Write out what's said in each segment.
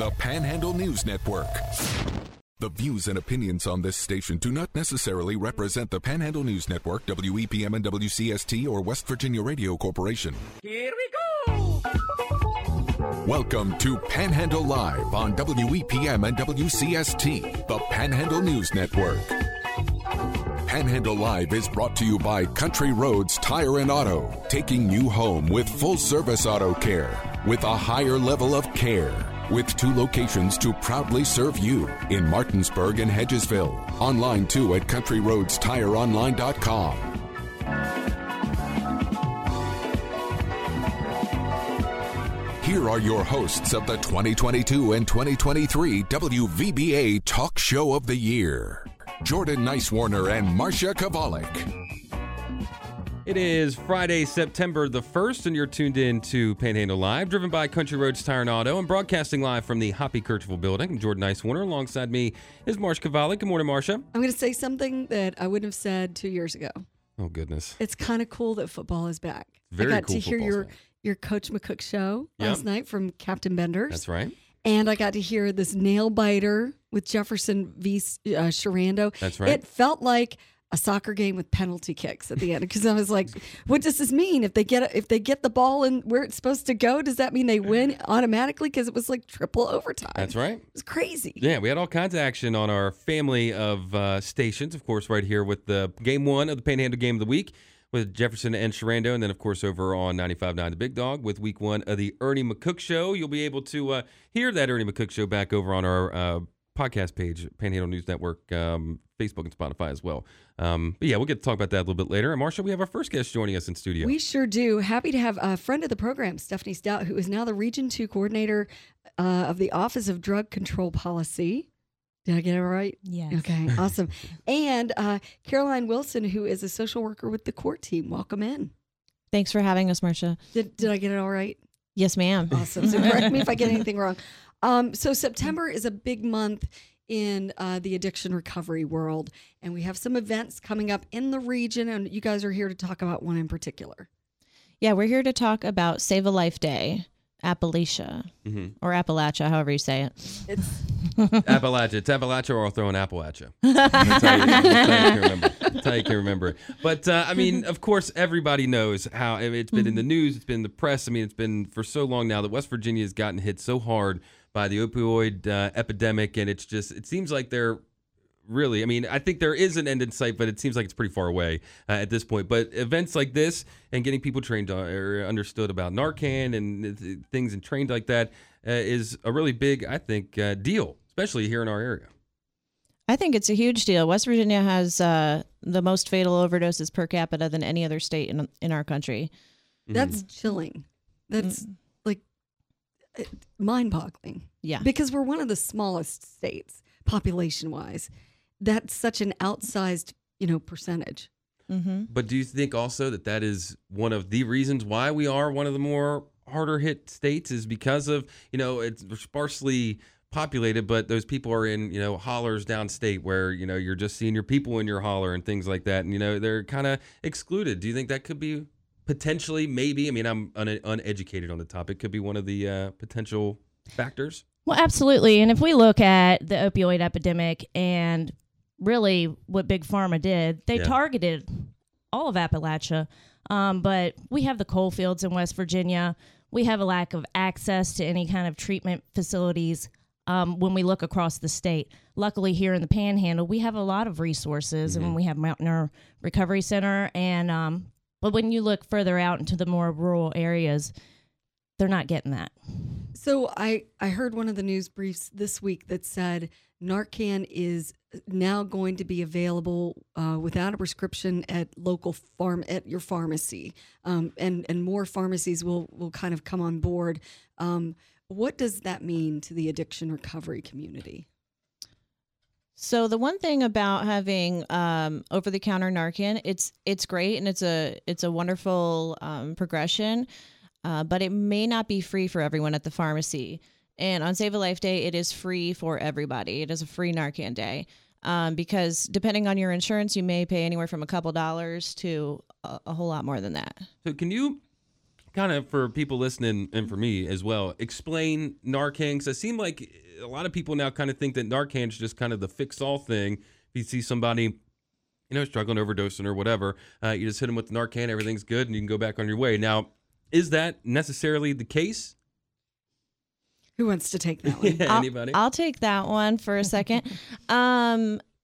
the Panhandle News Network. The views and opinions on this station do not necessarily represent the Panhandle News Network, WEPM and WCST, or West Virginia Radio Corporation. Here we go! Welcome to Panhandle Live on WEPM and WCST, the Panhandle News Network. Panhandle Live is brought to you by Country Roads Tire and Auto, taking you home with full-service auto care, with a higher level of care. With two locations to proudly serve you in Martinsburg and Hedgesville. Online, too, at countryroadstireonline.com. Here are your hosts of the 2022 and 2023 WVBA Talk Show of the Year, Jordan Nicewarner and Marsha Chwalik. It is Friday, September the 1st, and you're tuned in to Panhandle Live, driven by Country Roads Tire and Auto, and broadcasting live from the Hoppy Kercheval building. I'm Jordan Nicewarner. Alongside me is Marsha Chwalik. Good morning, Marsha. I'm going to say something that I wouldn't have said 2 years ago. Oh, goodness. It's kind of cool that football is back. Very cool. I got to hear your Coach McCook show last night from Captain Bender's. That's right. And I got to hear this nail-biter with Jefferson v. Sharando. That's right. It felt like a soccer game with penalty kicks at the end, because I was like, what does this mean? If they get the ball in where it's supposed to go, does that mean they win automatically? Because it was like triple overtime. That's right. It was crazy. Yeah, we had all kinds of action on our family of stations, of course, right here with the game one of the Panhandle Game of the Week with Jefferson and Sharando, and then, of course, over on 95.9 The Big Dog with week one of the Ernie McCook show. You'll be able to hear that Ernie McCook show back over on our podcast page, Panhandle News Network, Facebook and Spotify as well. But yeah, we'll get to talk about that a little bit later. And Marsha, we have our first guest joining us in studio. We sure do. Happy to have a friend of the program, Stephanie Stout, who is now the Region 2 Coordinator of the Office of Drug Control Policy. Did I get it right? Yes. Okay, awesome. And Caroline Wilson, who is a social worker with the court team. Welcome in. Thanks for having us, Marsha. Did I get it all right? Yes, ma'am. Awesome. So correct me if I get anything wrong. So September is a big month in the addiction recovery world, and we have some events coming up in the region, and you guys are here to talk about one in particular. Yeah, we're here to talk about Save a Life Day, Appalachia, or Appalachia, however you say it. It's Appalachia. It's Appalachia, or I'll throw in Appalachia. That's how you can remember it. But, I mean, of course, everybody knows how it's been in the news. It's been in the press. I mean, it's been for so long now that West Virginia has gotten hit so hard by the opioid epidemic, and it's just, it seems like they're really, I mean, I think there is an end in sight, but it seems like it's pretty far away at this point. But events like this and getting people trained or understood about Narcan and things and trained like that is a really big, I think, deal, especially here in our area. I think it's a huge deal. West Virginia has the most fatal overdoses per capita than any other state in our country. That's chilling. That's mind-boggling. Yeah. Because we're one of the smallest states, population-wise. That's such an outsized, percentage. Mm-hmm. But do you think also that is one of the reasons why we are one of the more harder-hit states is because of, it's sparsely populated, but those people are in, hollers downstate where, you're just seeing your people in your holler and things like that. And, they're kind of excluded. Do you think that could be potentially, maybe, I mean, I'm uneducated on the topic, could be one of the potential factors? Well, absolutely. And if we look at the opioid epidemic and really what Big Pharma did, they targeted all of Appalachia. But we have the coal fields in West Virginia. We have a lack of access to any kind of treatment facilities. When we look across the state, luckily here in the Panhandle, we have a lot of resources, and we have Mountaineer Recovery Center. And but when you look further out into the more rural areas, they're not getting that. So I heard one of the news briefs this week that said Narcan is now going to be available without a prescription at local at your pharmacy, and more pharmacies will kind of come on board. What does that mean to the addiction recovery community? So the one thing about having over-the-counter Narcan, it's great, and it's a wonderful progression, but it may not be free for everyone at the pharmacy. And on Save a Life Day, it is free for everybody. It is a free Narcan day because depending on your insurance, you may pay anywhere from a couple dollars to a whole lot more than that. So can you kind of for people listening and for me as well, explain Narcan, because it seemed like a lot of people now kind of think that Narcan is just kind of the fix-all thing. If you see somebody, you know, struggling, overdosing or whatever, you just hit them with Narcan, everything's good, and you can go back on your way. Now, is that necessarily the case? Who wants to take that one? Yeah, anybody? I'll take that one for a second.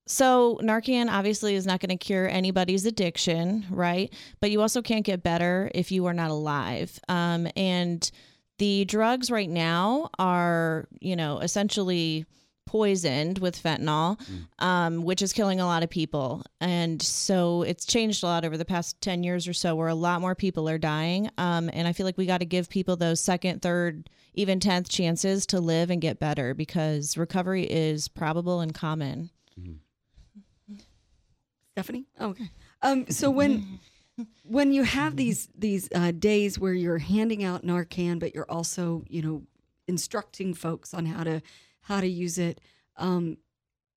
So Narcan obviously is not going to cure anybody's addiction, right? But you also can't get better if you are not alive. And the drugs right now are, you know, essentially poisoned with fentanyl, which is killing a lot of people. And so it's changed a lot over the past 10 years or so, where a lot more people are dying. And I feel like we got to give people those second, third, even 10th chances to live and get better, because recovery is probable and common. Mm-hmm. Stephanie? Oh, okay. So when you have these days where you're handing out Narcan, but you're also, you know, instructing folks on how to use it, you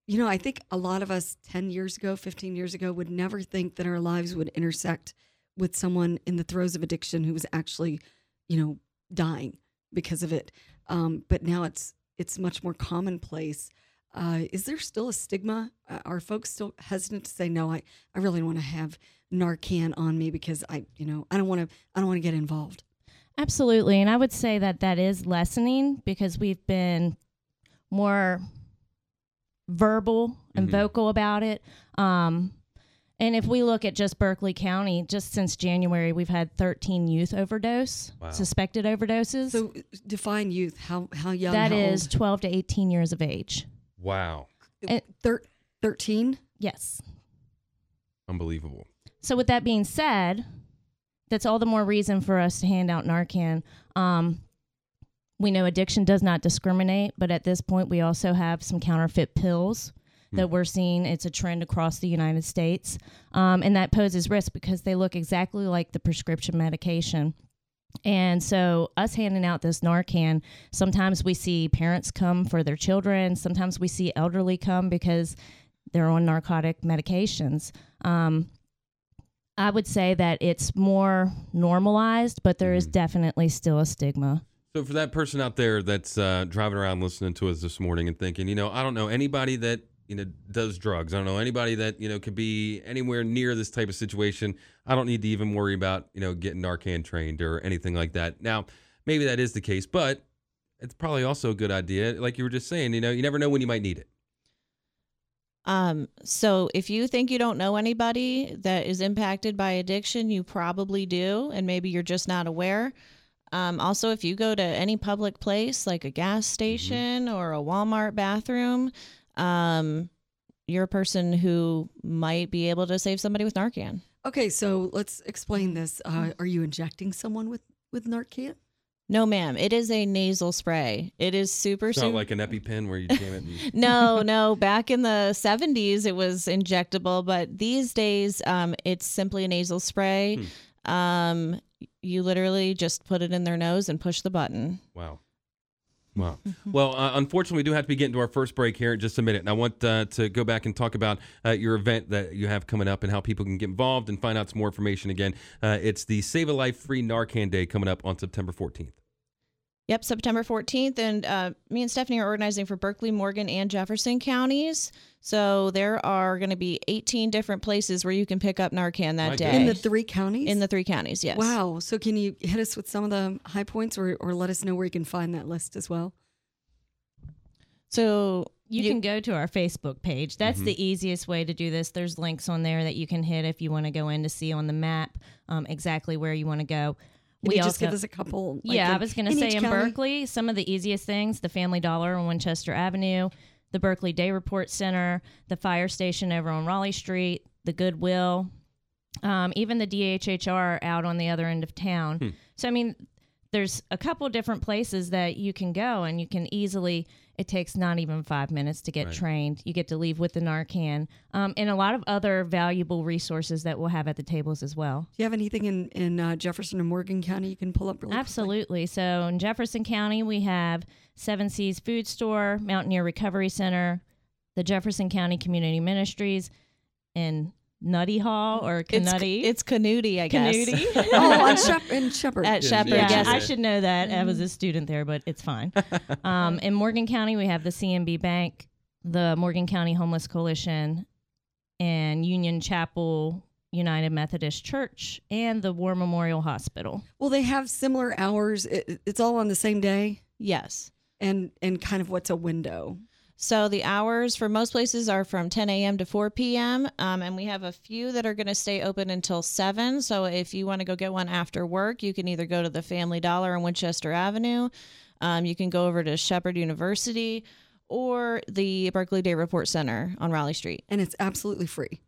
know, I think a lot of us 10 years ago, 15 years ago would never think that our lives would intersect with someone in the throes of addiction who was actually, you know, dying because of it. But now it's much more commonplace. Is there still a stigma? Are folks still hesitant to say, no, I really don't want to have Narcan on me because I don't want to get involved? Absolutely. And I would say that is lessening, because we've been more verbal and vocal about it. And if we look at just Berkeley County, just since January, we've had 13 youth overdose, suspected overdoses. So define youth, how young, that is old? 12 to 18 years of age. Wow. 13? Yes. Unbelievable. So with that being said, that's all the more reason for us to hand out Narcan. We know addiction does not discriminate, but at this point we also have some counterfeit pills that we're seeing. It's a trend across the United States, and that poses risk because they look exactly like the prescription medication. And so us handing out this Narcan, sometimes we see parents come for their children. Sometimes we see elderly come because they're on narcotic medications. I would say that it's more normalized, but there is definitely still a stigma. So for that person out there that's driving around listening to us this morning and thinking, you know, I don't know anybody that, you know, does drugs. I don't know anybody that, you know, could be anywhere near this type of situation. I don't need to even worry about, you know, getting Narcan trained or anything like that. Now, maybe that is the case, but it's probably also a good idea. Like you were just saying, you know, you never know when you might need it. So if you think you don't know anybody that is impacted by addiction, you probably do, and maybe you're just not aware. Also, if you go to any public place like a gas station or a Walmart bathroom, you're a person who might be able to save somebody with Narcan. Okay, so let's explain this. Are you injecting someone with Narcan? No, ma'am. It is a nasal spray. It is super. It's not like an EpiPen where you jam it. And No. Back in the 70s, it was injectable, but these days, it's simply a nasal spray. You literally just put it in their nose and push the button. Wow. Well, unfortunately, we do have to be getting to our first break here in just a minute. And I want to go back and talk about your event that you have coming up and how people can get involved and find out some more information again. It's the Save a Life Free Narcan Day coming up on September 14th. Yep, September 14th. And me and Stephanie are organizing for Berkeley, Morgan, and Jefferson counties. So there are going to be 18 different places where you can pick up Narcan that day. In the three counties? In the three counties, yes. Wow. So can you hit us with some of the high points, or let us know where you can find that list as well? So you can go to our Facebook page. That's the easiest way to do this. There's links on there that you can hit if you want to go in to see on the map exactly where you want to go. Can you just give us a couple? I was going to say in Berkeley, some of the easiest things, the Family Dollar on Winchester Avenue, the Berkeley Day Report Center, the fire station over on Raleigh Street, the Goodwill, even the DHHR out on the other end of town. So, I mean, there's a couple different places that you can go, and you can easily, it takes not even 5 minutes to get trained. You get to leave with the Narcan, and a lot of other valuable resources that we'll have at the tables as well. Do you have anything in Jefferson or Morgan County you can pull up really quickly? Absolutely. So in Jefferson County, we have Seven Seas Food Store, Mountaineer Recovery Center, the Jefferson County Community Ministries, and Nutty Hall or Canutty? It's Canutty, I guess. Canutty? Shepherd. At Shepherd, yes. I should know that. I was a student there, but it's fine. In Morgan County, we have the CMB Bank, the Morgan County Homeless Coalition, and Union Chapel United Methodist Church, and the War Memorial Hospital. Well, they have similar hours. It's all on the same day? Yes. And kind of what's a window? So the hours for most places are from 10 a.m. to 4 p.m. And we have a few that are going to stay open until 7. So if you want to go get one after work, you can either go to the Family Dollar on Winchester Avenue. You can go over to Shepherd University or the Berkeley Day Report Center on Raleigh Street. And it's absolutely free.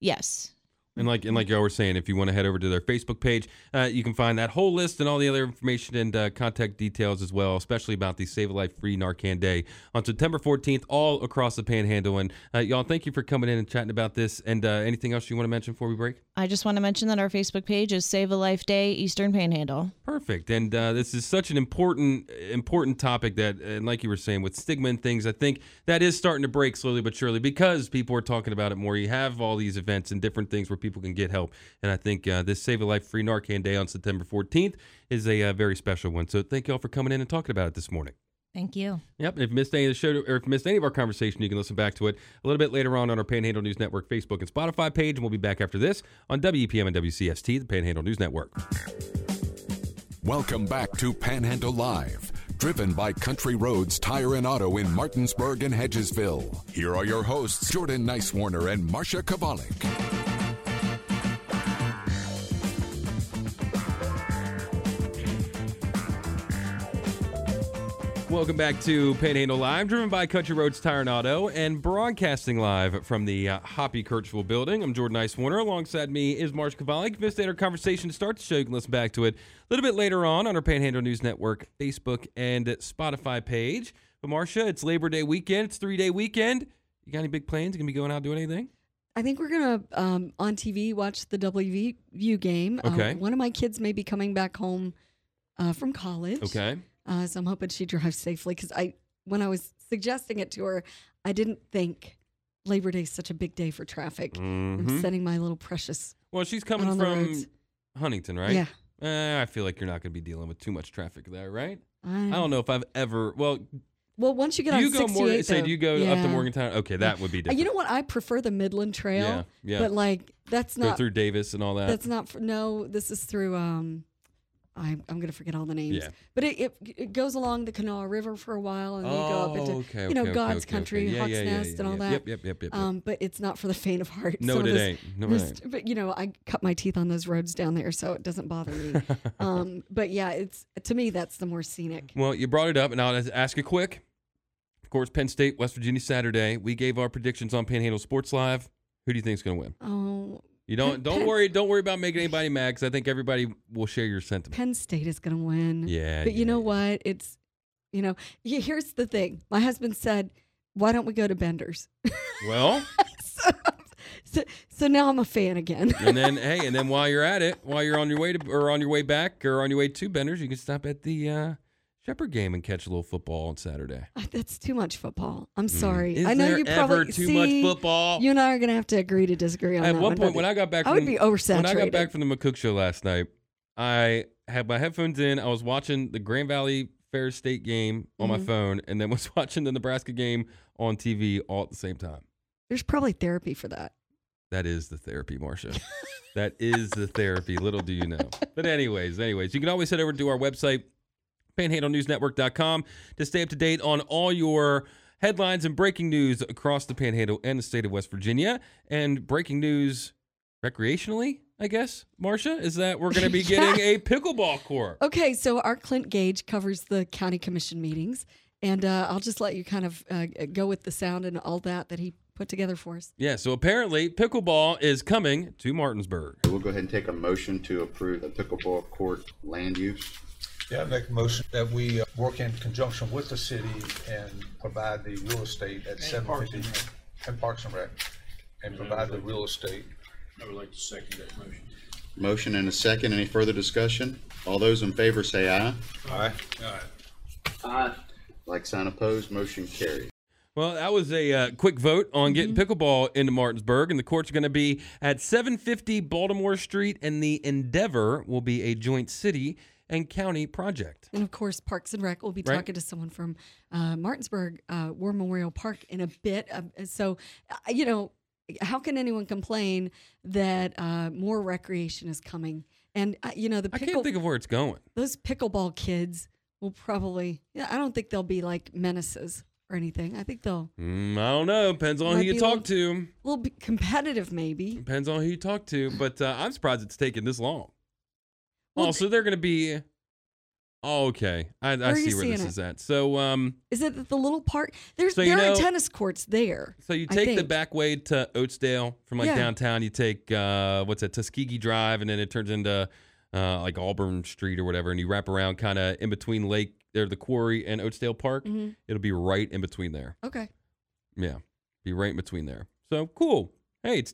Yes. And like y'all were saying, if you want to head over to their Facebook page, you can find that whole list and all the other information and contact details as well, especially about the Save a Life Free Narcan Day on September 14th, all across the Panhandle. And y'all, thank you for coming in and chatting about this. And anything else you want to mention before we break? I just want to mention that our Facebook page is Save a Life Day Eastern Panhandle. Perfect. And this is such an important topic that, and like you were saying, with stigma and things, I think that is starting to break slowly but surely because people are talking about it more. You have all these events and different things where people can get help. And I think this Save a Life Free Narcan Day on September 14th is a very special one. So thank you all for coming in and talking about it this morning. Thank you. Yep. And if you missed any of the show or if you missed any of our conversation, you can listen back to it a little bit later on our Panhandle News Network Facebook and Spotify page. And we'll be back after this on WEPM and WCST, the Panhandle News Network. Welcome back to Panhandle Live, driven by Country Roads Tire and Auto in Martinsburg and Hedgesville. Here are your hosts, Jordan Nicewarner and Marsha Chwalik. Welcome back to Panhandle Live, driven by Country Roads Tire and Auto, and broadcasting live from the Hoppy Kercheval building. I'm Jordan Nicewarner. Alongside me is Marsha Chwalik. If you missed our conversation to start the show, you can listen back to it a little bit later on our Panhandle News Network Facebook and Spotify page. But Marsha, it's Labor Day weekend. It's a 3-day weekend. You got any big plans? You going to be going out doing anything? I think we're going to, on TV, watch the WVU game. Okay. One of my kids may be coming back home from college. Okay. So I'm hoping she drives safely because when I was suggesting it to her, I didn't think Labor Day is such a big day for traffic. Mm-hmm. I'm sending my little precious. Well, she's coming from Huntington, right? Yeah. I feel like you're not going to be dealing with too much traffic there, right? I don't know if I've ever. Well, once you get on 68, do you go up to Morgantown? Okay, that would be different. You know what? I prefer the Midland Trail. Yeah. But that's not. Go through Davis and all that. That's not. No, this is through. I'm going to forget all the names, but it goes along the Kanawha River for a while, and you go up into God's country, Hawk's Nest, and all that. Yep. But it's not for the faint of heart. No, it ain't. But I cut my teeth on those roads down there, so it doesn't bother me. But yeah, it's to me that's the more scenic. Well, you brought it up, and I'll ask you quick. Of course, Penn State, West Virginia Saturday. We gave our predictions on Panhandle Sports Live. Who do you think is going to win? Oh. You don't worry about making anybody mad because I think everybody will share your sentiment. Penn State is going to win. Yeah. But you know what? It's, here's the thing. My husband said, why don't we go to Bender's? Well. so now I'm a fan again. And then, while you're at it, while you're on your way to, or on your way back or on your way to Bender's, you can stop at the Shepherd game and catch a little football on Saturday. That's too much football. I'm sorry. Is I know there you probably ever too much football? You and I are going to have to agree to disagree on that. At one point, when I got back from the McCook show last night, I had my headphones in. I was watching the Grand Valley Fair State game on my phone, and then was watching the Nebraska game on TV all at the same time. There's probably therapy for that. That is the therapy, Marsha. That is the therapy. Little do you know. But anyways, you can always head over to our website, PanhandleNewsNetwork.com, to stay up to date on all your headlines and breaking news across the Panhandle and the state of West Virginia. And breaking news recreationally, I guess, Marsha, is that we're going to be getting a pickleball court. Okay, so our Clint Gage covers the county commission meetings. And I'll just let you kind of go with the sound and all that he put together for us. Yeah, so apparently pickleball is coming to Martinsburg. We'll go ahead and take a motion to approve the pickleball court land use. Yeah, I make a motion that we work in conjunction with the city and provide the real estate at 750 and Parks and Rec and provide the real estate. I would like to second that motion. Motion and a second. Any further discussion? All those in favor say aye. Aye. Aye. Aye. Sign opposed, motion carried. Well, that was a quick vote on getting pickleball into Martinsburg, and the court's going to be at 750 Baltimore Street, and the Endeavor will be a joint city and county project. And, of course, Parks and Rec will be talking to someone from Martinsburg War Memorial Park in a bit. You know, how can anyone complain that more recreation is coming? And, you know, I can't think of where it's going. Those pickleball kids will probably, I don't think they'll be like menaces or anything. I think they'll... I don't know. Depends on who you talk to. A little bit competitive, maybe. Depends on who you talk to, but I'm surprised it's taken this long. Well, so they're going to be... Oh, okay. I see where this is at. So, is it the little park? There are tennis courts there. So you take the back way to Oatsdale from downtown. You take, Tuskegee Drive, and then it turns into like Auburn Street or whatever, and you wrap around kind of in between the Quarry and Oatsdale Park. Mm-hmm. It'll be right in between there. Okay. Yeah. Be right in between there. So, cool. Hey, I'm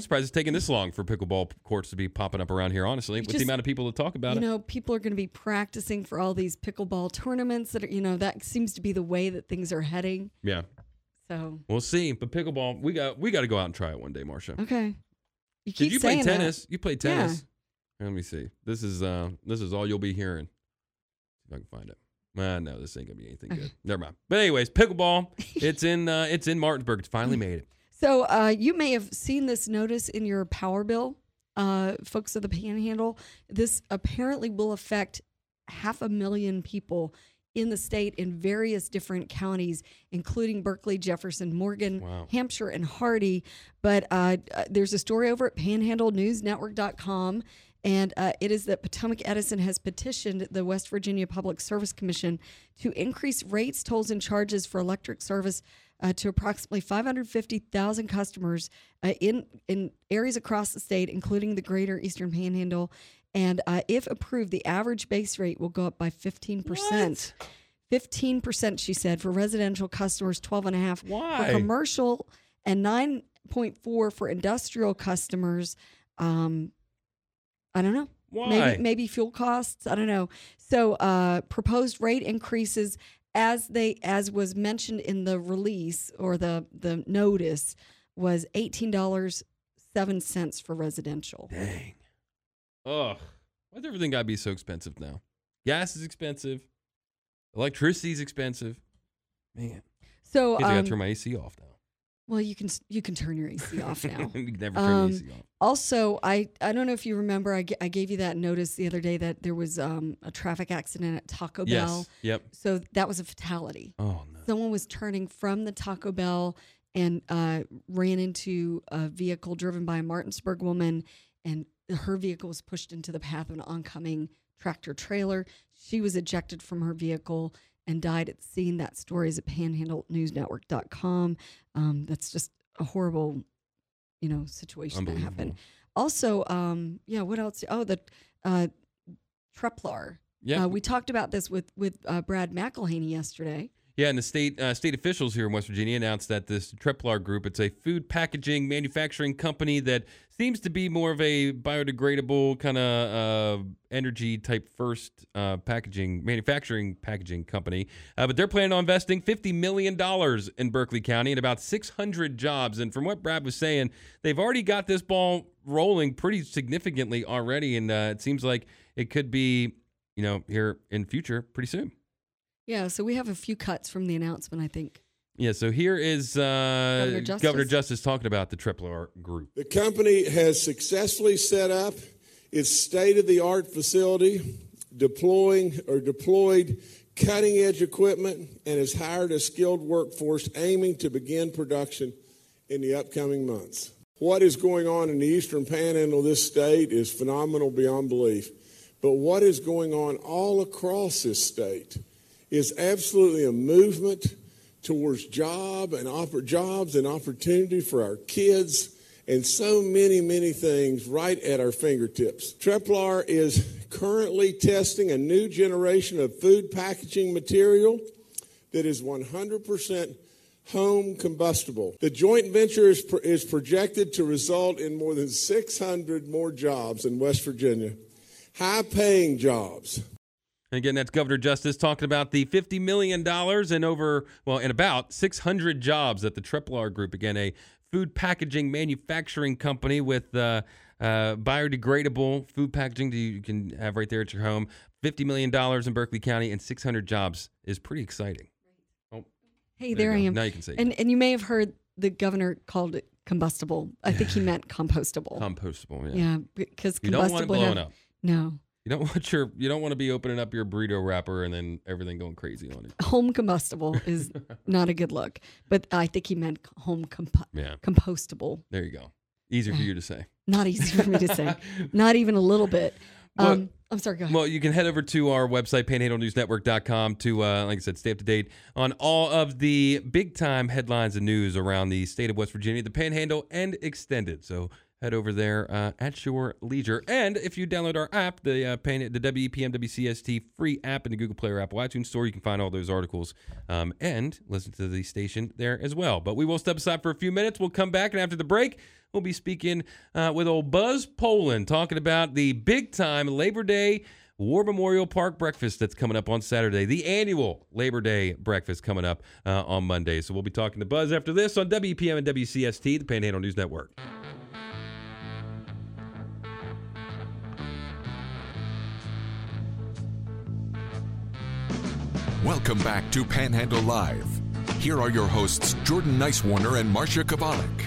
surprised it's taken this long for pickleball courts to be popping up around here, honestly, with the amount of people that talk about it. You know, people are going to be practicing for all these pickleball tournaments that are, you know, that seems to be the way that things are heading. Yeah. So we'll see. But pickleball, we got to go out and try it one day, Marsha. Okay. You play tennis? You play tennis. Yeah. Let me see. This is all you'll be hearing. If I can find it. No, this ain't going to be anything good. Never mind. But anyways, pickleball, it's in Martinsburg. It's finally made it. So you may have seen this notice in your power bill, folks of the Panhandle. This apparently will affect 500,000 people in the state in various different counties, including Berkeley, Jefferson, Morgan, Hampshire, and Hardy. But there's a story over at PanhandleNewsNetwork.com, and it is that Potomac Edison has petitioned the West Virginia Public Service Commission to increase rates, tolls, and charges for electric service to approximately 550,000 customers in areas across the state, including the greater Eastern Panhandle. And if approved, the average base rate will go up by 15%. What? 15%, she said, for residential customers, 12.5% for commercial, and 9.4% for industrial customers. I don't know. Why? Maybe fuel costs. I don't know. So proposed rate increases, as was mentioned in the release or the notice, was $18.07 for residential. Dang. Ugh. Why's everything got to be so expensive now? Gas is expensive. Electricity is expensive. Man. So I got to turn my AC off now. Well, you can turn your AC off now. You can never turn your AC off. Also, I don't know if you remember, I gave you that notice the other day that there was a traffic accident at Taco Bell. Yes, yep. So that was a fatality. Oh, no. Someone was turning from the Taco Bell and ran into a vehicle driven by a Martinsburg woman, and her vehicle was pushed into the path of an oncoming tractor trailer. She was ejected from her vehicle and died at the scene. That story is at PanhandleNewsNetwork.com. That's just a horrible, you know, situation that happened. Also, what else? Oh, the Treplar. Yeah, we talked about this with Brad McElhaney yesterday. Yeah, and the state officials here in West Virginia announced that this Treplar Group, it's a food packaging manufacturing company that seems to be more of a biodegradable kind of energy type first packaging company. But they're planning on investing $50 million in Berkeley County and about 600 jobs. And from what Brad was saying, they've already got this ball rolling pretty significantly already. And it seems like it could be, you know, here in future pretty soon. Yeah, so we have a few cuts from the announcement, I think. Yeah, so here is Governor Justice talking about the Treplar Group. The company has successfully set up its state-of-the-art facility, deployed cutting-edge equipment, and has hired a skilled workforce aiming to begin production in the upcoming months. What is going on in the eastern panhandle of this state is phenomenal beyond belief. But what is going on all across this state is absolutely a movement towards jobs and opportunity for our kids and so many, many things right at our fingertips. Treplar is currently testing a new generation of food packaging material that is 100% home combustible. The joint venture is projected to result in more than 600 more jobs in West Virginia, high-paying jobs. And again, that's Governor Justice talking about the $50 million and about 600 jobs at the Treplar Group. Again, a food packaging manufacturing company with biodegradable food packaging that you can have right there at your home. $50 million in Berkeley County and 600 jobs is pretty exciting. Oh, hey, there I am. Now you can see. And you may have heard the governor called it combustible. I think he meant compostable. Compostable, yeah. Yeah, because combustible. You don't want it blowing up. No. You don't want to be opening up your burrito wrapper and then everything going crazy on it. Home combustible is not a good look, but I think he meant home compostable. There you go. Easier for you to say. Not easy for me to say. Not even a little bit. I'm sorry, go ahead. Well, you can head over to our website, PanhandleNewsNetwork.com, to, like I said, stay up to date on all of the big-time headlines and news around the state of West Virginia, the Panhandle, and extended. So head over there at your leisure. And if you download our app, the WEPM WCST free app in the Google Play or Apple iTunes Store, you can find all those articles and listen to the station there as well. But we will step aside for a few minutes. We'll come back, and after the break, we'll be speaking with old Buzz Poland, talking about the big-time Labor Day War Memorial Park breakfast that's coming up on Saturday, the annual Labor Day breakfast coming up on Monday. So we'll be talking to Buzz after this on WPM and WCST, the Panhandle News Network. Welcome back to Panhandle Live. Here are your hosts, Jordan Nicewarner and Marsha Chwalik.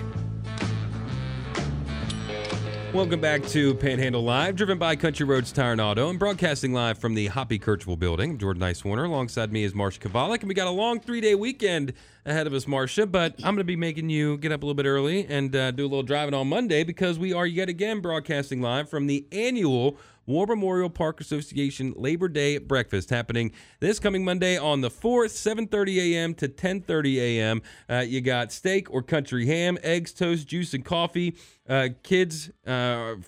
Welcome back to Panhandle Live, driven by Country Roads Tire and Auto, and broadcasting live from the Hoppy Kercheval building. I'm Jordan Nicewarner. Alongside me is Marsha Chwalik, and we got a long 3-day weekend ahead of us, Marsha, but I'm going to be making you get up a little bit early and do a little driving on Monday, because we are yet again broadcasting live from the annual War Memorial Park Association Labor Day Breakfast, happening this coming Monday on the 4th, 7:30 a.m. to 10:30 a.m. You got steak or country ham, eggs, toast, juice, and coffee. Kids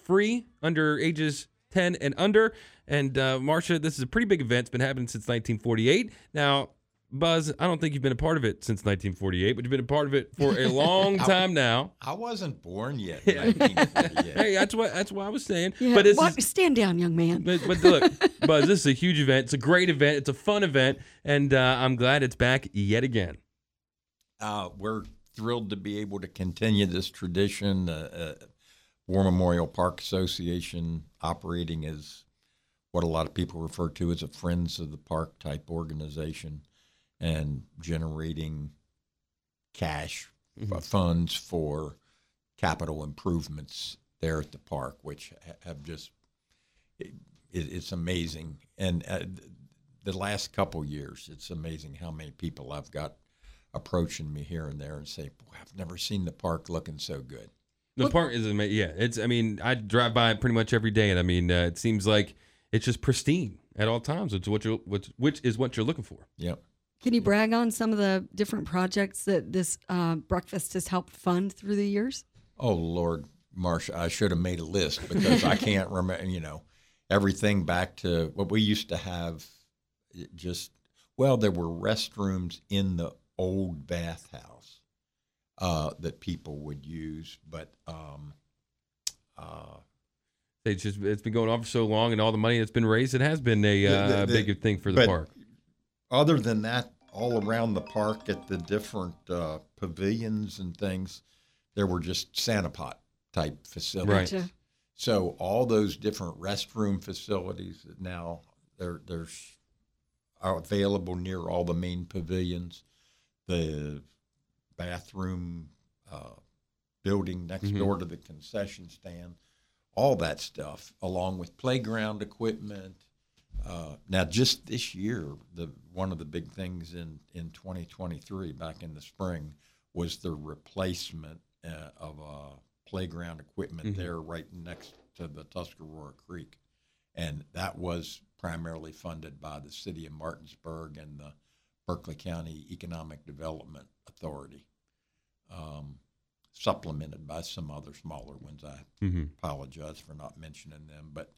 free under ages 10 and under. And Marsha, this is a pretty big event. It's been happening since 1948. Now, Buzz, I don't think you've been a part of it since 1948, but you've been a part of it for a long time now. I wasn't born yet. In 1948. Hey, that's what I was saying. Yeah, but stand down, young man. But look, Buzz, this is a huge event. It's a great event. It's a fun event, and I'm glad it's back yet again. We're thrilled to be able to continue this tradition. War Memorial Park Association operating as what a lot of people refer to as a Friends of the Park type organization, and generating cash funds for capital improvements there at the park, which have just, it's amazing. And the last couple years, it's amazing how many people I've got approaching me here and there and say, boy, I've never seen the park looking so good. The park is amazing. Yeah, it's, I mean, I drive by it pretty much every day, and I mean, it seems like it's just pristine at all times. It's which is what you're looking for. Yep. Can you brag on some of the different projects that this breakfast has helped fund through the years? Oh, Lord, Marsha, I should have made a list, because I can't remember, everything back to what we used to have. There were restrooms in the old bathhouse that people would use, but it's been going on for so long, and all the money that's been raised, it has been a big thing for the park. Other than that, all around the park at the different pavilions and things, there were just Sanapot-type facilities. Right. So all those different restroom facilities that now are available near all the main pavilions, the bathroom building next door to the concession stand, all that stuff, along with playground equipment. Now, just this year, one of the big things in 2023, back in the spring, was the replacement of playground equipment there right next to the Tuscarora Creek. And that was primarily funded by the city of Martinsburg and the Berkeley County Economic Development Authority, supplemented by some other smaller ones. I apologize for not mentioning them, but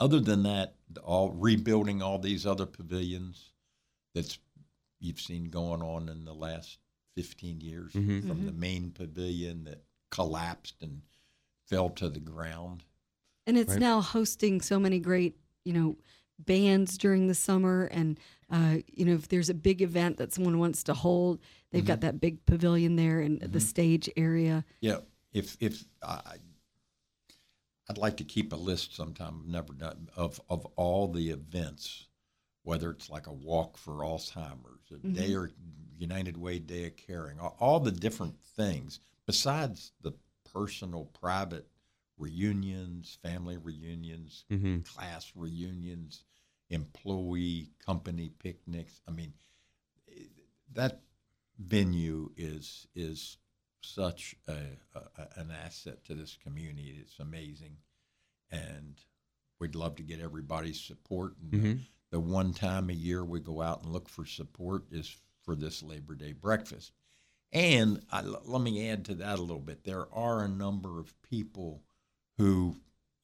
other than that, all rebuilding all these other pavilions that you've seen going on in the last 15 years, from the main pavilion that collapsed and fell to the ground. And it's now hosting so many great bands during the summer, and if there's a big event that someone wants to hold, they've got that big pavilion there and the stage area. Yeah, I'd like to keep a list sometime. I've never done of all the events, whether it's like a walk for Alzheimer's, a day or United Way Day of Caring, all the different things besides the personal, private reunions, family reunions, class reunions, employee, company picnics. I mean, that venue is such an asset to this community. It's amazing, and we'd love to get everybody's support. And the one time a year we go out and look for support is for this Labor Day breakfast. And let me add to that a little bit. There are a number of people who,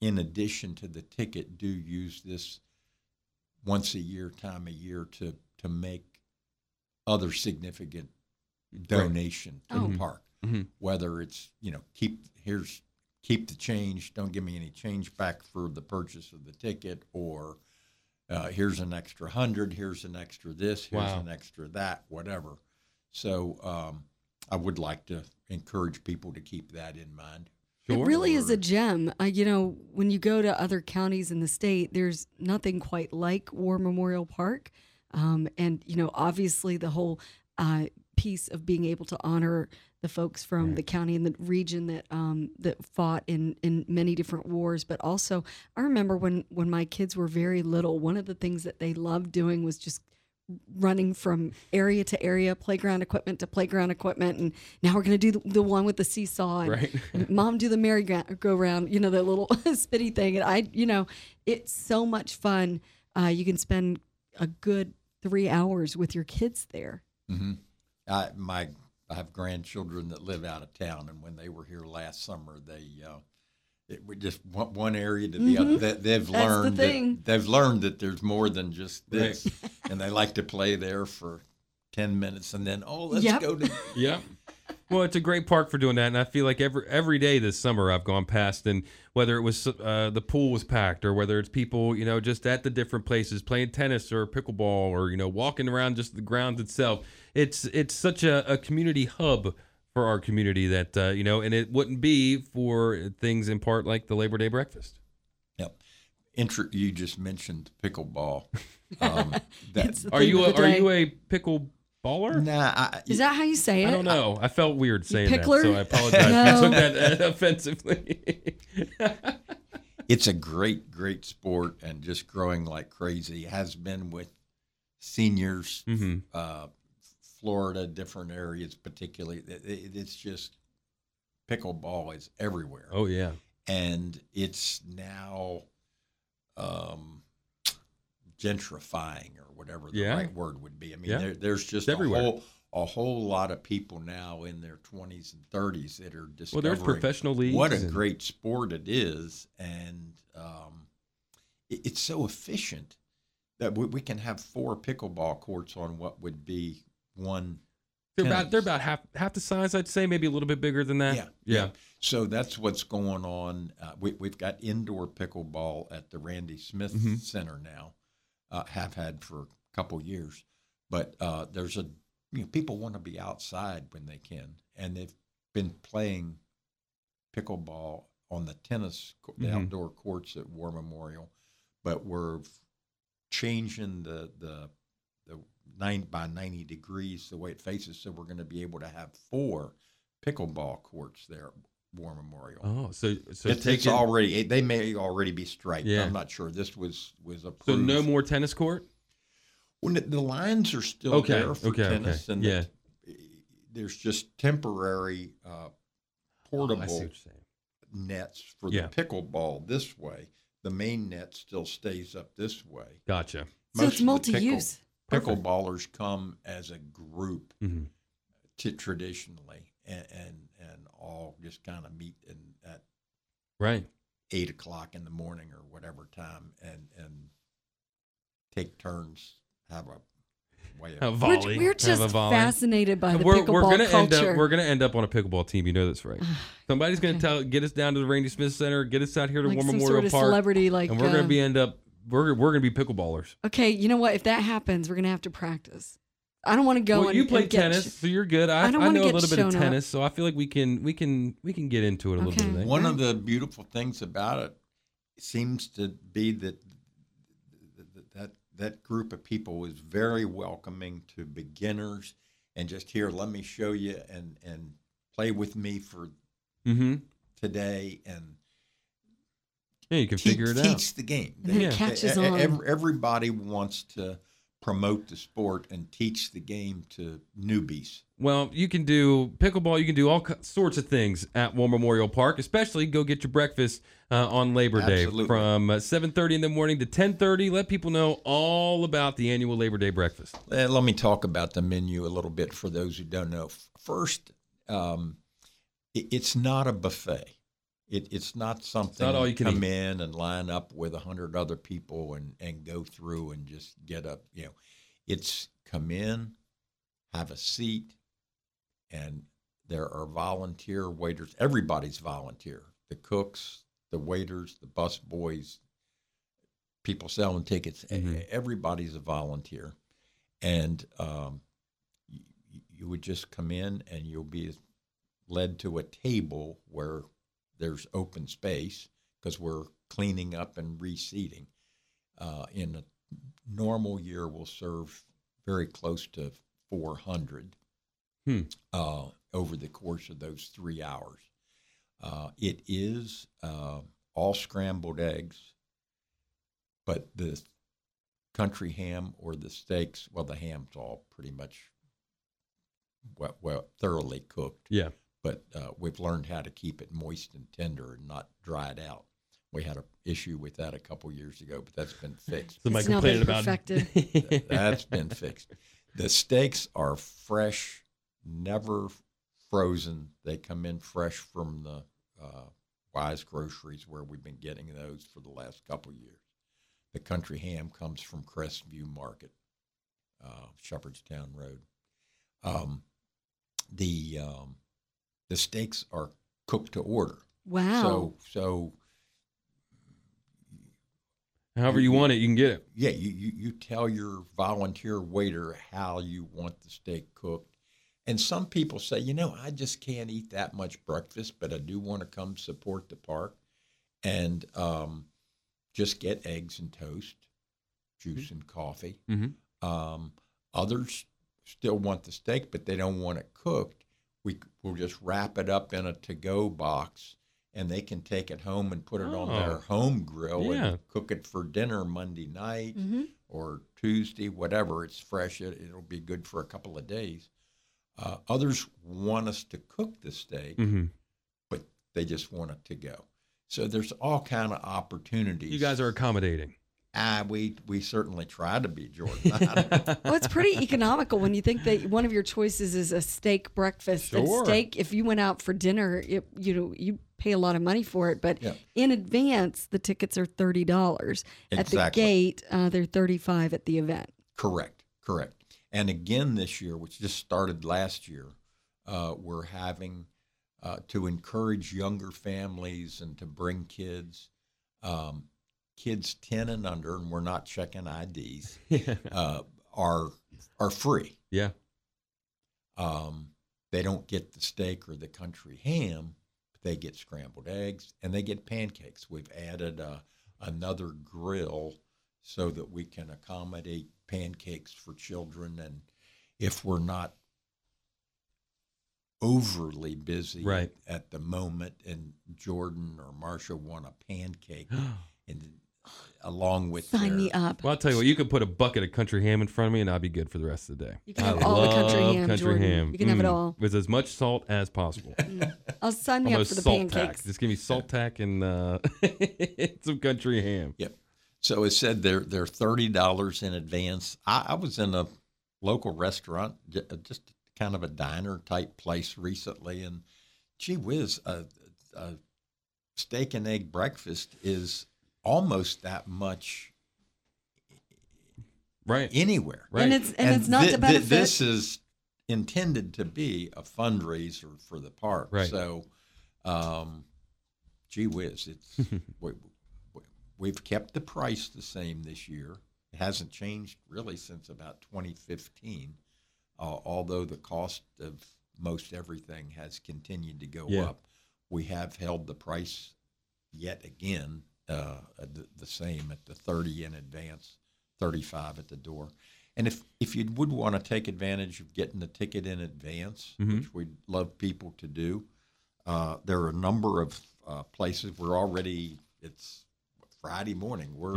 in addition to the ticket, do use this once a year, time a year to make other significant donation to the park. Whether it's, keep the change, don't give me any change back for the purchase of the ticket, or here's an extra $100, here's an extra this, here's an extra that, whatever. So I would like to encourage people to keep that in mind. It really is a gem. When you go to other counties in the state, there's nothing quite like War Memorial Park. Obviously the whole piece of being able to honor the folks from the county and the region that that fought in many different wars. But also, I remember when my kids were very little, one of the things that they loved doing was just running from area to area, playground equipment to playground equipment, and now we're going to do the one with the seesaw, and Mom do the merry-go-round, the little spitty thing. And it's so much fun. You can spend a good 3 hours with your kids there. I have grandchildren that live out of town, and when they were here last summer, they it would just one area to the other. They've learned that there's more than just this, and they like to play there for 10 minutes, and then let's go to Well, it's a great park for doing that, and I feel like every day this summer I've gone past, and whether it was the pool was packed, or whether it's people just at the different places playing tennis or pickleball, or walking around just the grounds itself. It's such a community hub for our community that, and it wouldn't be for things in part like the Labor Day breakfast. Yep. You just mentioned pickleball. Are you a pickleballer? Nah. Is that how you say it? I don't know. I felt weird saying pickler? That, so I apologize. I took that offensively. It's a great, great sport and just growing like crazy. It has been with seniors, Florida, different areas particularly. It's just pickleball is everywhere. Oh, yeah. And it's now gentrifying, or whatever the right word would be. I mean, there's just a whole lot of people now in their 20s and 30s that are discovering there's professional leagues. What a great sport it is. And it's so efficient that we can have 4 pickleball courts on what would be one. They're about half the size, I'd say, maybe a little bit bigger than that. Yeah. So that's what's going on. We've got indoor pickleball at the Randy Smith Center now, have had for a couple years. But there's people want to be outside when they can, and they've been playing pickleball on the tennis, the outdoor courts at War Memorial. But we're changing the 90 degrees the way it faces, so we're going to be able to have 4 pickleball courts there at War Memorial. Oh, so they may already be striped. Yeah. I'm not sure. This was approved. So no more tennis court? Well, the lines are still there for tennis, and there's just temporary portable nets for the pickleball this way. The main net still stays up this way. Gotcha. Most so it's multi-use. Pickleballers come as a group traditionally, and all just kind of meet at 8 o'clock in the morning or whatever time, and take turns, have a way of volley. We're just fascinated by the pickleball culture. We're going to end up on a pickleball team. You know that's right. Somebody's going to get us down to the Randy Smith Center, get us out here to War Memorial Park, celebrity, and we're going to end up we're gonna be pickleballers. Okay, you know what? If that happens, we're gonna have to practice. I don't want to go. Well, you play tennis, so you're good. I know a little bit of tennis, so I feel like we can get into it a little bit. One of the beautiful things about it seems to be that group of people was very welcoming to beginners, and just here, let me show you and play with me for today, and yeah, you can figure it out. Teach the game. It catches on. Everybody wants to promote the sport and teach the game to newbies. Well, you can do pickleball. You can do all sorts of things at War Memorial Park, especially go get your breakfast on Labor Day. Absolutely. From 7:30 in the morning to 10:30. Let people know all about the annual Labor Day breakfast. Let me talk about the menu a little bit for those who don't know. First, it's not a buffet. It's not something it's not all you can come eat. In and line up with 100 other people and go through and just get up. You know, it's come in, have a seat, and there are volunteer waiters. Everybody's volunteer. The cooks, the waiters, the busboys, people selling tickets. Everybody's a volunteer. And you would just come in and you'll be led to a table where there's open space because we're cleaning up and reseating. In a normal year, we'll serve very close to 400 over the course of those 3 hours. It is all scrambled eggs, but the country ham or the steaks, well, the ham's all pretty much thoroughly cooked. Yeah. But we've learned how to keep it moist and tender and not dried out. We had an issue with that a couple years ago, but that's been fixed. Somebody complained about it. That's been fixed. The steaks are fresh, never frozen. They come in fresh from the Wise Groceries where we've been getting those for the last couple years. The country ham comes from Crestview Market, Shepherdstown Road. The steaks are cooked to order. Wow. So however you want it, you can get it. Yeah, you tell your volunteer waiter how you want the steak cooked. And some people say, you know, I just can't eat that much breakfast, but I do want to come support the park and just get eggs and toast, juice and coffee. Others still want the steak, but they don't want it cooked. We'll just wrap it up in a to-go box, and they can take it home and put it on their home grill and cook it for dinner Monday night or Tuesday, whatever. It's fresh. It'll be good for a couple of days. Others want us to cook the steak, but they just want it to go. So there's all kind of opportunities. You guys are accommodating. We certainly try to be, Jordan. Well, it's pretty economical when you think that one of your choices is a steak breakfast. Sure. And steak, if you went out for dinner, you pay a lot of money for it. But in advance, the tickets are $30. Exactly. At the gate, they're $35 at the event. Correct. And again this year, which just started last year, we're having to encourage younger families and to bring kids. Kids 10 and under, and we're not checking IDs, are free. Yeah. They don't get the steak or the country ham, but they get scrambled eggs and they get pancakes. We've added another grill so that we can accommodate pancakes for children. And if we're not overly busy at the moment and Jordan or Marsha want a pancake and along with sign me up. Well, I'll tell you what, you could put a bucket of country ham in front of me, and I'll be good for the rest of the day. You can have all the country ham. You can have it all with as much salt as possible. I'll sign me up for the pancakes. Tack. Just give me salt tack and some country ham. Yep. So it said they're $30 in advance. I was in a local restaurant, just kind of a diner type place recently, and gee whiz, a steak and egg breakfast is almost that much anywhere. Right. And it's not the benefit. This is intended to be a fundraiser for the park. Right. So, gee whiz, it's We've kept the price the same this year. It hasn't changed really since about 2015, although the cost of most everything has continued to go up. We have held the price yet again the same at the 30 in advance, 35 at the door. And if you would want to take advantage of getting the ticket in advance, which we'd love people to do, there are a number of places. We're already, it's Friday morning. We're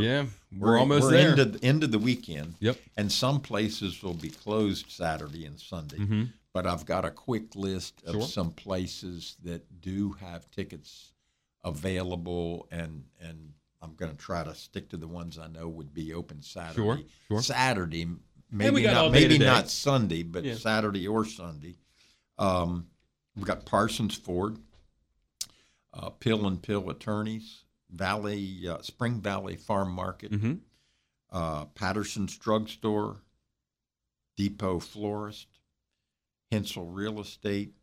almost there. We're into the end of the weekend. Yep. And some places will be closed Saturday and Sunday. But I've got a quick list of some places that do have tickets available, and I'm going to try to stick to the ones I know would be open Saturday. Saturday, maybe not Sunday, but Saturday or Sunday. We've got Parsons Ford, Pill and Pill Attorneys, Valley Spring Valley Farm Market, Patterson's Drugstore, Depot Florist, Hensel Real Estate,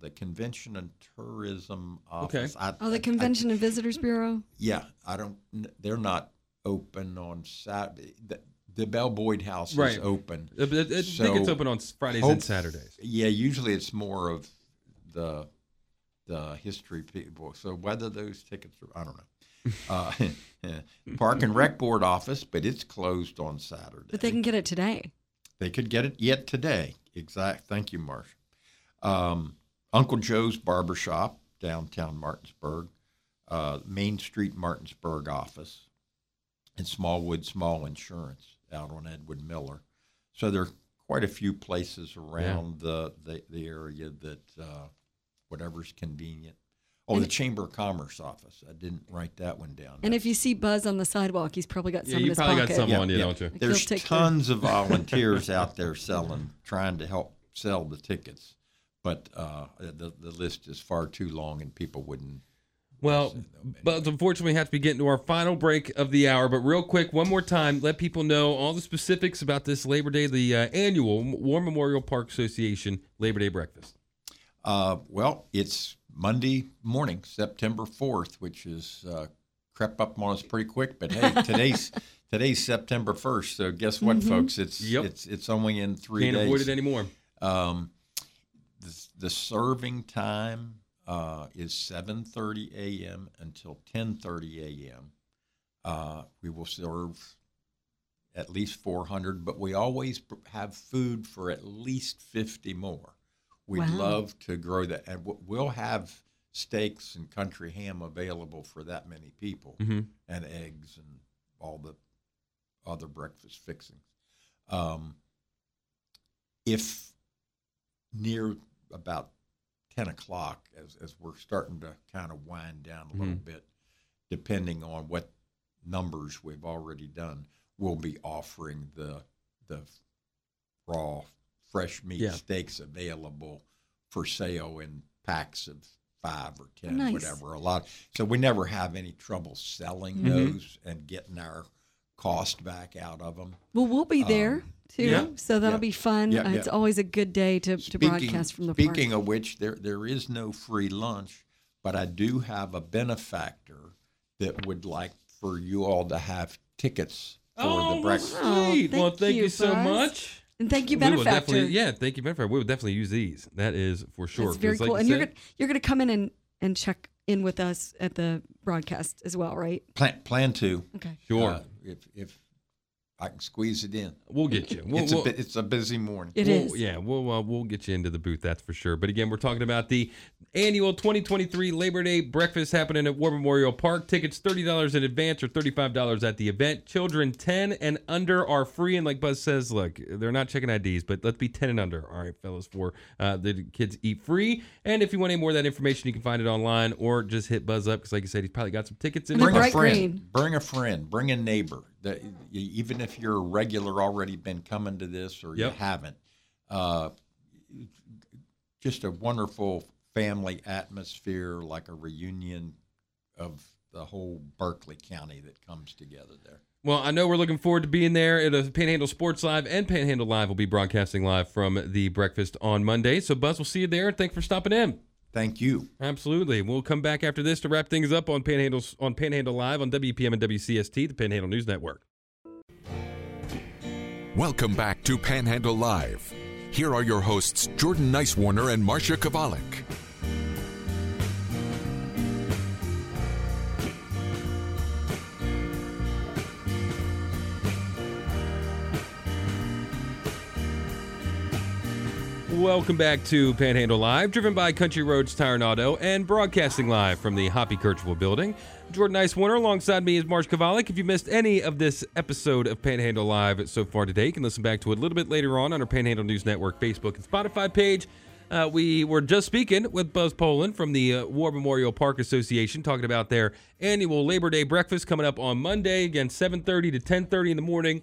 the Convention and Tourism Office. The Convention and Visitors Bureau? Yeah, they're not open on Saturday. The Bell Boyd House is open. I think it's open on Fridays and Saturdays. Yeah, usually it's more of the history people. So whether those tickets are, I don't know. Park and Rec Board office, but it's closed on Saturday. But they can get it today. They could get it yet today. Exact. Thank you, Marsha. Uncle Joe's Barbershop, downtown Martinsburg, Main Street Martinsburg office, and Smallwood Small Insurance out on Edward Miller. So there are quite a few places around the area that whatever's convenient. The Chamber of Commerce office. I didn't write that one down. And if you see Buzz on the sidewalk, he's probably got some in his pocket. You probably got some on you, don't you? There's tons of volunteers out there trying to help sell the tickets. But the list is far too long, and people wouldn't. Well, but unfortunately, we have to be getting to our final break of the hour. But real quick, one more time, let people know all the specifics about this Labor Day, the annual War Memorial Park Association Labor Day Breakfast. It's Monday morning, September 4th, which is crept up on us pretty quick. But hey, today's September 1st, so guess what, folks? It's only in 3 days. Can't avoid it anymore. The serving time is 7:30 a.m. until 10:30 a.m. We will serve at least 400, but we always have food for at least 50 more. We'd love to grow that. And we'll have steaks and country ham available for that many people, and eggs and all the other breakfast fixings. If near about 10 o'clock, as we're starting to kind of wind down a little bit, depending on what numbers we've already done, we'll be offering the raw fresh meat steaks available for sale in packs of 5 or 10, whatever, a lot. So we never have any trouble selling those and getting our cost back out of them. Well, we'll be there too, so that'll be fun. It's always a good day to broadcast from the park. Speaking of which, there is no free lunch, but I do have a benefactor that would like for you all to have tickets for the breakfast. Thank you so much. And thank you, benefactor. Thank you, benefactor. We will definitely use these. That is for sure. It's very cool. Like you you're going to come in and check in with us at the broadcast as well, right? Plan to. Okay. Sure. If I can squeeze it in, we'll get you. It's a busy morning. It is. Yeah, we'll get you into the booth. That's for sure. But again, we're talking about the annual 2023 Labor Day breakfast happening at War Memorial Park. Tickets $30 in advance or $35 at the event. Children 10 and under are free. And like Buzz says, look, they're not checking IDs, but let's be 10 and under. All right, fellas, for the kids eat free. And if you want any more of that information, you can find it online or just hit Buzz up because, like you said, he's probably got some tickets in. Bring a friend. Bring a friend. Bring a neighbor. Even if you're a regular, already been coming to this, or you haven't, just a wonderful family atmosphere, like a reunion of the whole Berkeley County that comes together there. Well, I know we're looking forward to being there. Panhandle Sports Live and Panhandle Live will be broadcasting live from the breakfast on Monday. So, Buzz, we'll see you there. Thanks for stopping in. Thank you. Absolutely. We'll come back after this to wrap things up on Panhandle Live on WPM and WCST, the Panhandle News Network. Welcome back to Panhandle Live. Here are your hosts, Jordan Nicewarner and Marsha Chwalik. Welcome back to Panhandle Live, driven by Country Roads Tire and Auto, and broadcasting live from the Hoppy Kercheval building. Jordan Nicewarner, alongside me is Marsha Chwalik. If you missed any of this episode of Panhandle Live so far today, you can listen back to it a little bit later on our Panhandle News Network Facebook and Spotify page. We were just speaking with Buzz Poland from the War Memorial Park Association, talking about their annual Labor Day breakfast coming up on Monday, again, 7:30 to 10:30 in the morning.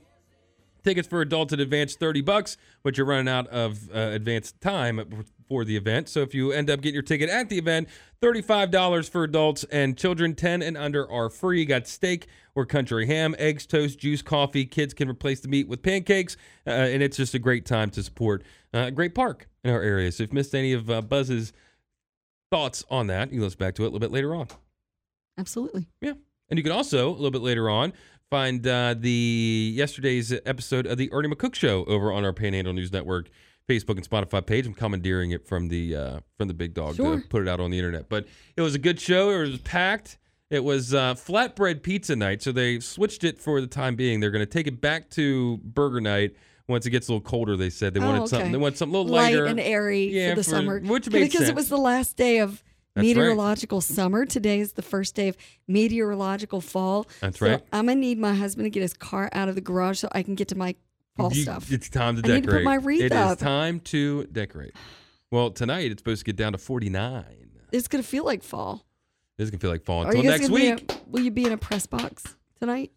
Tickets for adults at advance $30, but you're running out of advanced time for the event. So if you end up getting your ticket at the event, $35 for adults, and children 10 and under are free. You got steak or country ham, eggs, toast, juice, coffee. Kids can replace the meat with pancakes, and it's just a great time to support a great park in our area. So if you missed any of Buzz's thoughts on that, you can listen back to it a little bit later on. Absolutely. Yeah. And you can also, a little bit later on, find the yesterday's episode of the Ernie McCook Show over on our Panhandle News Network Facebook and Spotify page. I'm commandeering it from the big dog to put it out on the internet. But it was a good show. It was packed. It was flatbread pizza night, so they switched it for the time being. They're going to take it back to burger night once it gets a little colder. They said they wanted something. They wanted something a little lighter, light and airy for the summer, which makes sense because it was the last day of. That's meteorological summer. Today is the first day of meteorological fall. That's right. I'm going to need my husband to get his car out of the garage so I can get to my fall stuff. It's time to decorate. I need to put my wreath up. It is time to decorate. Well, tonight it's supposed to get down to 49. It's going to feel like fall. It's going to feel like fall until next week. Will you be in a press box tonight?